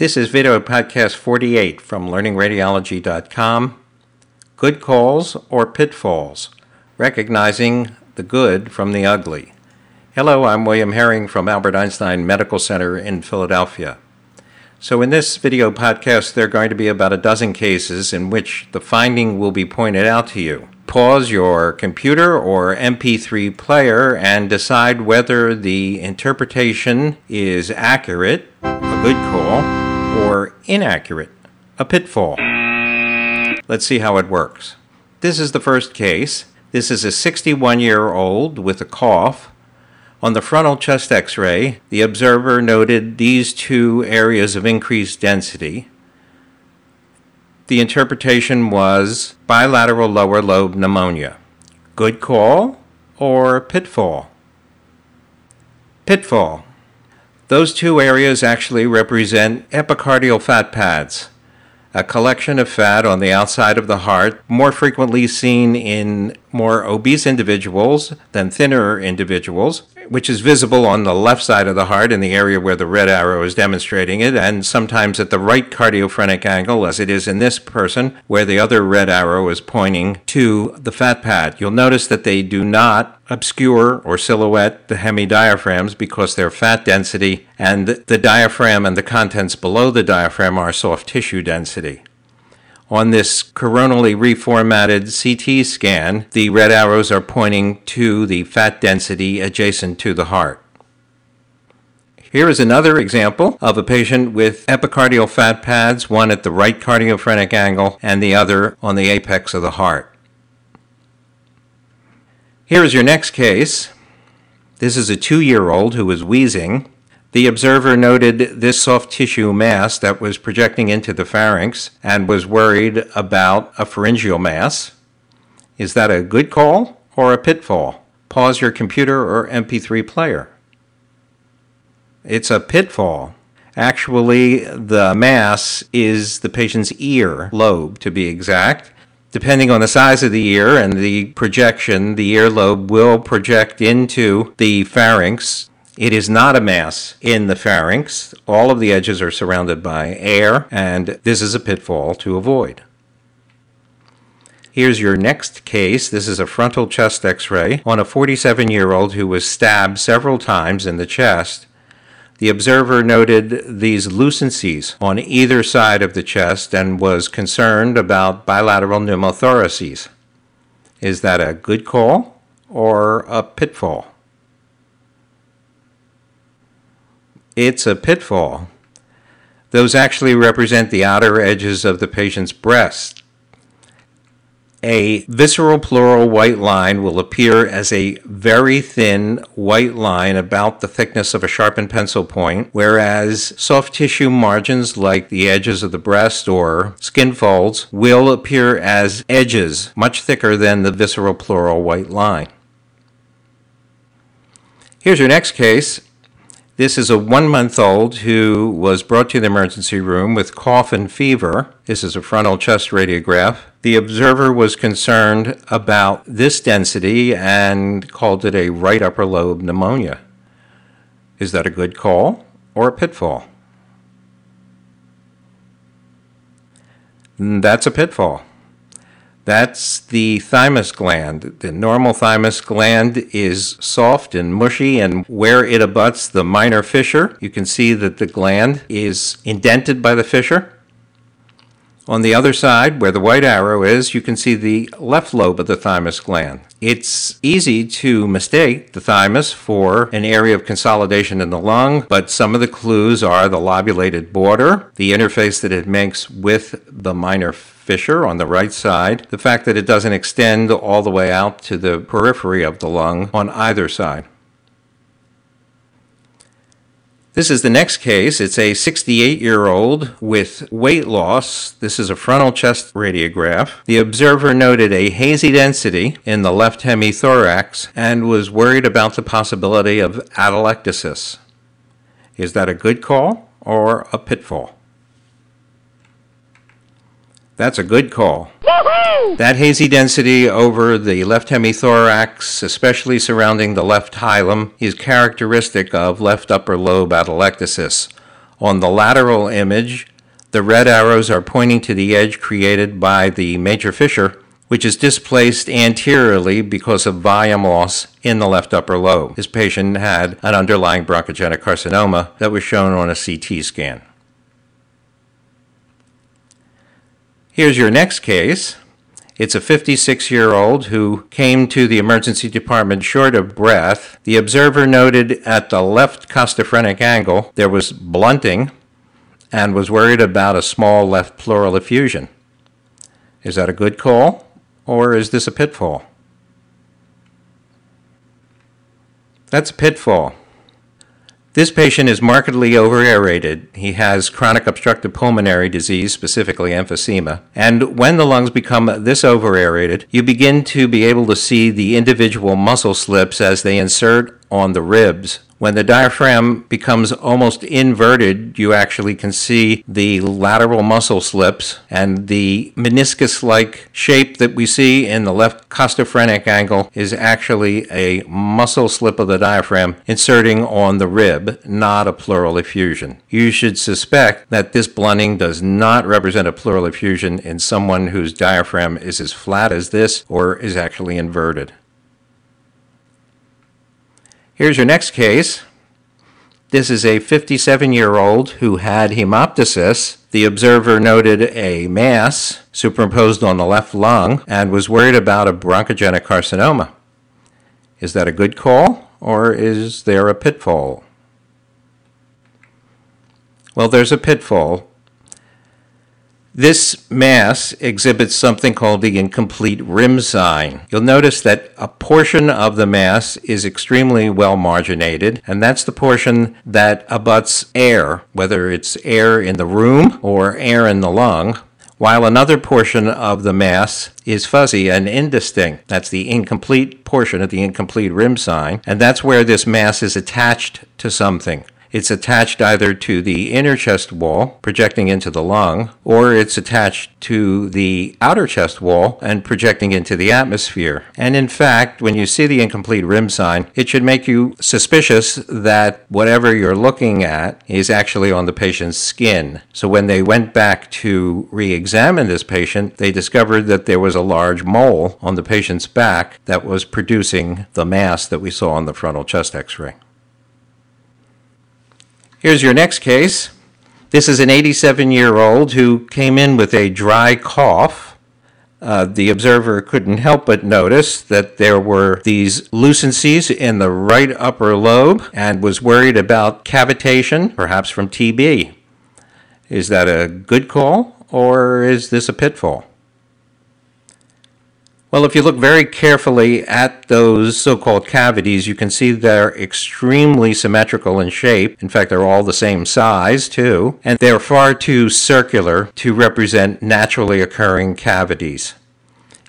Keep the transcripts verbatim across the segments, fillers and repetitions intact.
This is video podcast forty-eight from learning radiology dot com, Good Calls or Pitfalls, Recognizing the Good from the Ugly. Hello, I'm William Herring from Albert Einstein Medical Center in Philadelphia. So in this video podcast, there are going to be about a dozen cases in which the finding will be pointed out to you. Pause your computer or M P three player and decide whether the interpretation is accurate, a good call, or inaccurate, a pitfall. Let's see how it works. This is the first case. This is a sixty-one-year-old with a cough. On the frontal chest x-ray, the observer noted these two areas of increased density. The interpretation was bilateral lower lobe pneumonia. Good call or pitfall? Pitfall. Those two areas actually represent epicardial fat pads, a collection of fat on the outside of the heart, more frequently seen in more obese individuals than thinner individuals, which is visible on the left side of the heart in the area where the red arrow is demonstrating it, and sometimes at the right cardiophrenic angle, as it is in this person, where the other red arrow is pointing to the fat pad. You'll notice that they do not obscure or silhouette the hemidiaphragms because their fat density and the diaphragm and the contents below the diaphragm are soft tissue density. On this coronally reformatted C T scan, the red arrows are pointing to the fat density adjacent to the heart. Here is another example of a patient with epicardial fat pads, one at the right cardiophrenic angle and the other on the apex of the heart. Here is your next case. This is a two-year-old who was wheezing. The observer noted this soft tissue mass that was projecting into the pharynx and was worried about a pharyngeal mass. Is that a good call or a pitfall? Pause your computer or M P three player. It's a pitfall. Actually, the mass is the patient's ear lobe, to be exact. Depending on the size of the ear and the projection, the earlobe will project into the pharynx. It is not a mass in the pharynx. All of the edges are surrounded by air, and this is a pitfall to avoid. Here's your next case. This is a frontal chest x-ray on a forty-seven-year-old who was stabbed several times in the chest. The observer noted these lucencies on either side of the chest and was concerned about bilateral pneumothoraces. Is that a good call or a pitfall? It's a pitfall. Those actually represent the outer edges of the patient's breast. A visceral pleural white line will appear as a very thin white line about the thickness of a sharpened pencil point, whereas soft tissue margins like the edges of the breast or skin folds will appear as edges much thicker than the visceral pleural white line. Here's your next case. This is a one-month-old who was brought to the emergency room with cough and fever. This is a frontal chest radiograph. The observer was concerned about this density and called it a right upper lobe pneumonia. Is that a good call or a pitfall? That's a pitfall. That's the thymus gland. The normal thymus gland is soft and mushy, and where it abuts the minor fissure, you can see that the gland is indented by the fissure. On the other side, where the white arrow is, you can see the left lobe of the thymus gland. It's easy to mistake the thymus for an area of consolidation in the lung, but some of the clues are the lobulated border, the interface that it makes with the minor fissure on the right side, the fact that it doesn't extend all the way out to the periphery of the lung on either side. This is the next case. It's a sixty-eight-year-old with weight loss. This is a frontal chest radiograph. The observer noted a hazy density in the left hemithorax and was worried about the possibility of atelectasis. Is that a good call or a pitfall? That's a good call. Woo-hoo! That hazy density over the left hemithorax, especially surrounding the left hilum, is characteristic of left upper lobe atelectasis, On the lateral image, the red arrows are pointing to the edge created by the major fissure, which is displaced anteriorly because of volume loss in the left upper lobe. This patient had an underlying bronchogenic carcinoma that was shown on a C T scan. Here's your next case. It's a fifty-six-year-old who came to the emergency department short of breath. The observer noted at the left costophrenic angle there was blunting and was worried about a small left pleural effusion. Is that a good call, or is this a pitfall? That's a pitfall. This patient is markedly over-aerated. He has chronic obstructive pulmonary disease, specifically emphysema. And when the lungs become this over-aerated, you begin to be able to see the individual muscle slips as they insert on the ribs. When the diaphragm becomes almost inverted, you actually can see the lateral muscle slips, and the meniscus-like shape that we see in the left costophrenic angle is actually a muscle slip of the diaphragm inserting on the rib, not a pleural effusion. You should suspect that this blunting does not represent a pleural effusion in someone whose diaphragm is as flat as this or is actually inverted. Here's your next case. This is a fifty-seven-year-old who had hemoptysis. The observer noted a mass superimposed on the left lung and was worried about a bronchogenic carcinoma. Is that a good call, or is there a pitfall? Well, there's a pitfall. This mass exhibits something called the incomplete rim sign. You'll notice that a portion of the mass is extremely well marginated, and that's the portion that abuts air, whether it's air in the room or air in the lung, while another portion of the mass is fuzzy and indistinct. That's the incomplete portion of the incomplete rim sign, and that's where this mass is attached to something. It's attached either to the inner chest wall, projecting into the lung, or it's attached to the outer chest wall and projecting into the atmosphere. And in fact, when you see the incomplete rim sign, it should make you suspicious that whatever you're looking at is actually on the patient's skin. So when they went back to re-examine this patient, they discovered that there was a large mole on the patient's back that was producing the mass that we saw on the frontal chest x-ray. Here's your next case. This is an eighty-seven-year-old who came in with a dry cough. Uh, the observer couldn't help but notice that there were these lucencies in the right upper lobe and was worried about cavitation, perhaps from T B. Is that a good call, or is this a pitfall? Well, if you look very carefully at those so-called cavities, you can see they're extremely symmetrical in shape. In fact, they're all the same size, too. And they're far too circular to represent naturally occurring cavities.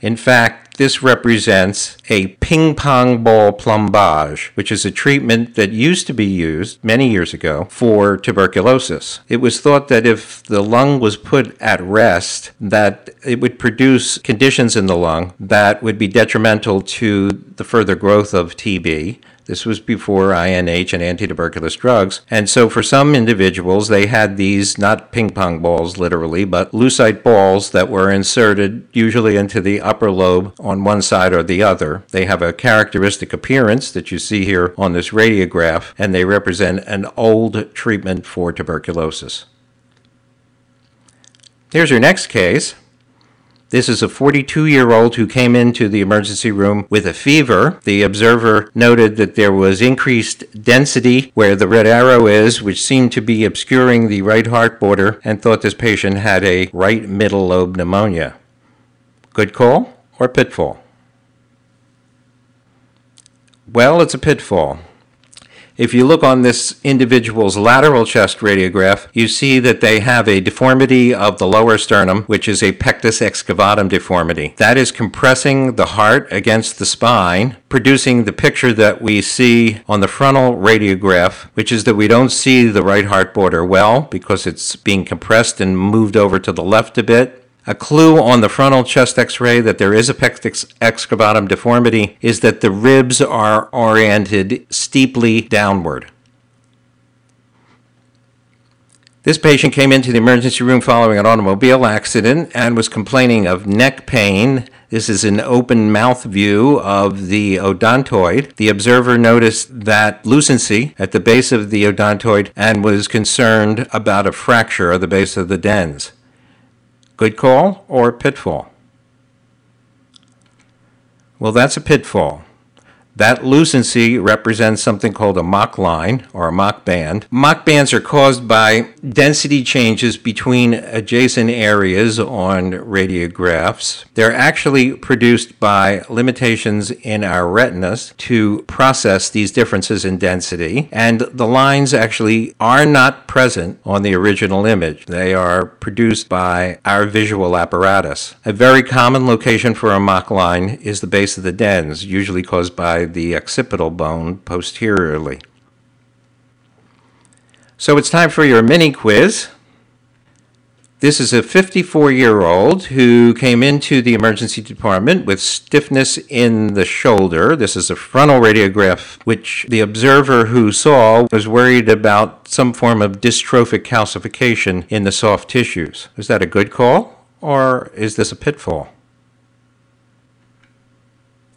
In fact, this represents a ping-pong ball plumbage, which is a treatment that used to be used many years ago for tuberculosis. It was thought that if the lung was put at rest, that it would produce conditions in the lung that would be detrimental to the further growth of T B. This was before I N H and antituberculous drugs. And so for some individuals, they had these, not ping pong balls literally, but lucite balls that were inserted usually into the upper lobe on one side or the other. They have a characteristic appearance that you see here on this radiograph, and they represent an old treatment for tuberculosis. Here's your next case. This is a forty-two-year-old who came into the emergency room with a fever. The observer noted that there was increased density where the red arrow is, which seemed to be obscuring the right heart border, and thought this patient had a right middle lobe pneumonia. Good call or pitfall? Well, it's a pitfall. If you look on this individual's lateral chest radiograph, you see that they have a deformity of the lower sternum, which is a pectus excavatum deformity. That is compressing the heart against the spine, producing the picture that we see on the frontal radiograph, which is that we don't see the right heart border well because it's being compressed and moved over to the left a bit. A clue on the frontal chest x-ray that there is a pectus excavatum deformity is that the ribs are oriented steeply downward. This patient came into the emergency room following an automobile accident and was complaining of neck pain. This is an open mouth view of the odontoid. The observer noticed that lucency at the base of the odontoid and was concerned about a fracture of the base of the dens. Good call or pitfall? Well, that's a pitfall. That lucency represents something called a Mach line or a Mach band. Mach bands are caused by density changes between adjacent areas on radiographs. They're actually produced by limitations in our retinas to process these differences in density, and the lines actually are not present on the original image. They are produced by our visual apparatus. A very common location for a Mach line is the base of the dens, usually caused by the occipital bone posteriorly. So it's time for your mini quiz. This is a fifty-four-year-old who came into the emergency department with stiffness in the shoulder. This is a frontal radiograph, which the observer who saw was worried about some form of dystrophic calcification in the soft tissues. Is that a good call, or is this a pitfall?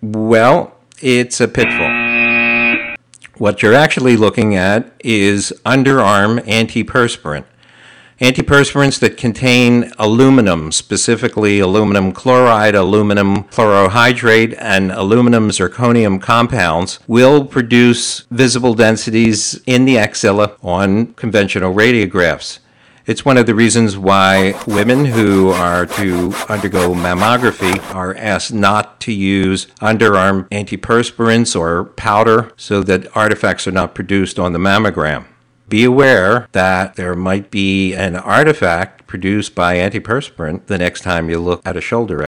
Well, it's a pitfall. What you're actually looking at is underarm antiperspirant. Antiperspirants that contain aluminum, specifically aluminum chloride, aluminum chlorohydrate, and aluminum zirconium compounds, will produce visible densities in the axilla on conventional radiographs. It's one of the reasons why women who are to undergo mammography are asked not to use underarm antiperspirants or powder so that artifacts are not produced on the mammogram. Be aware that there might be an artifact produced by antiperspirant the next time you look at a shoulder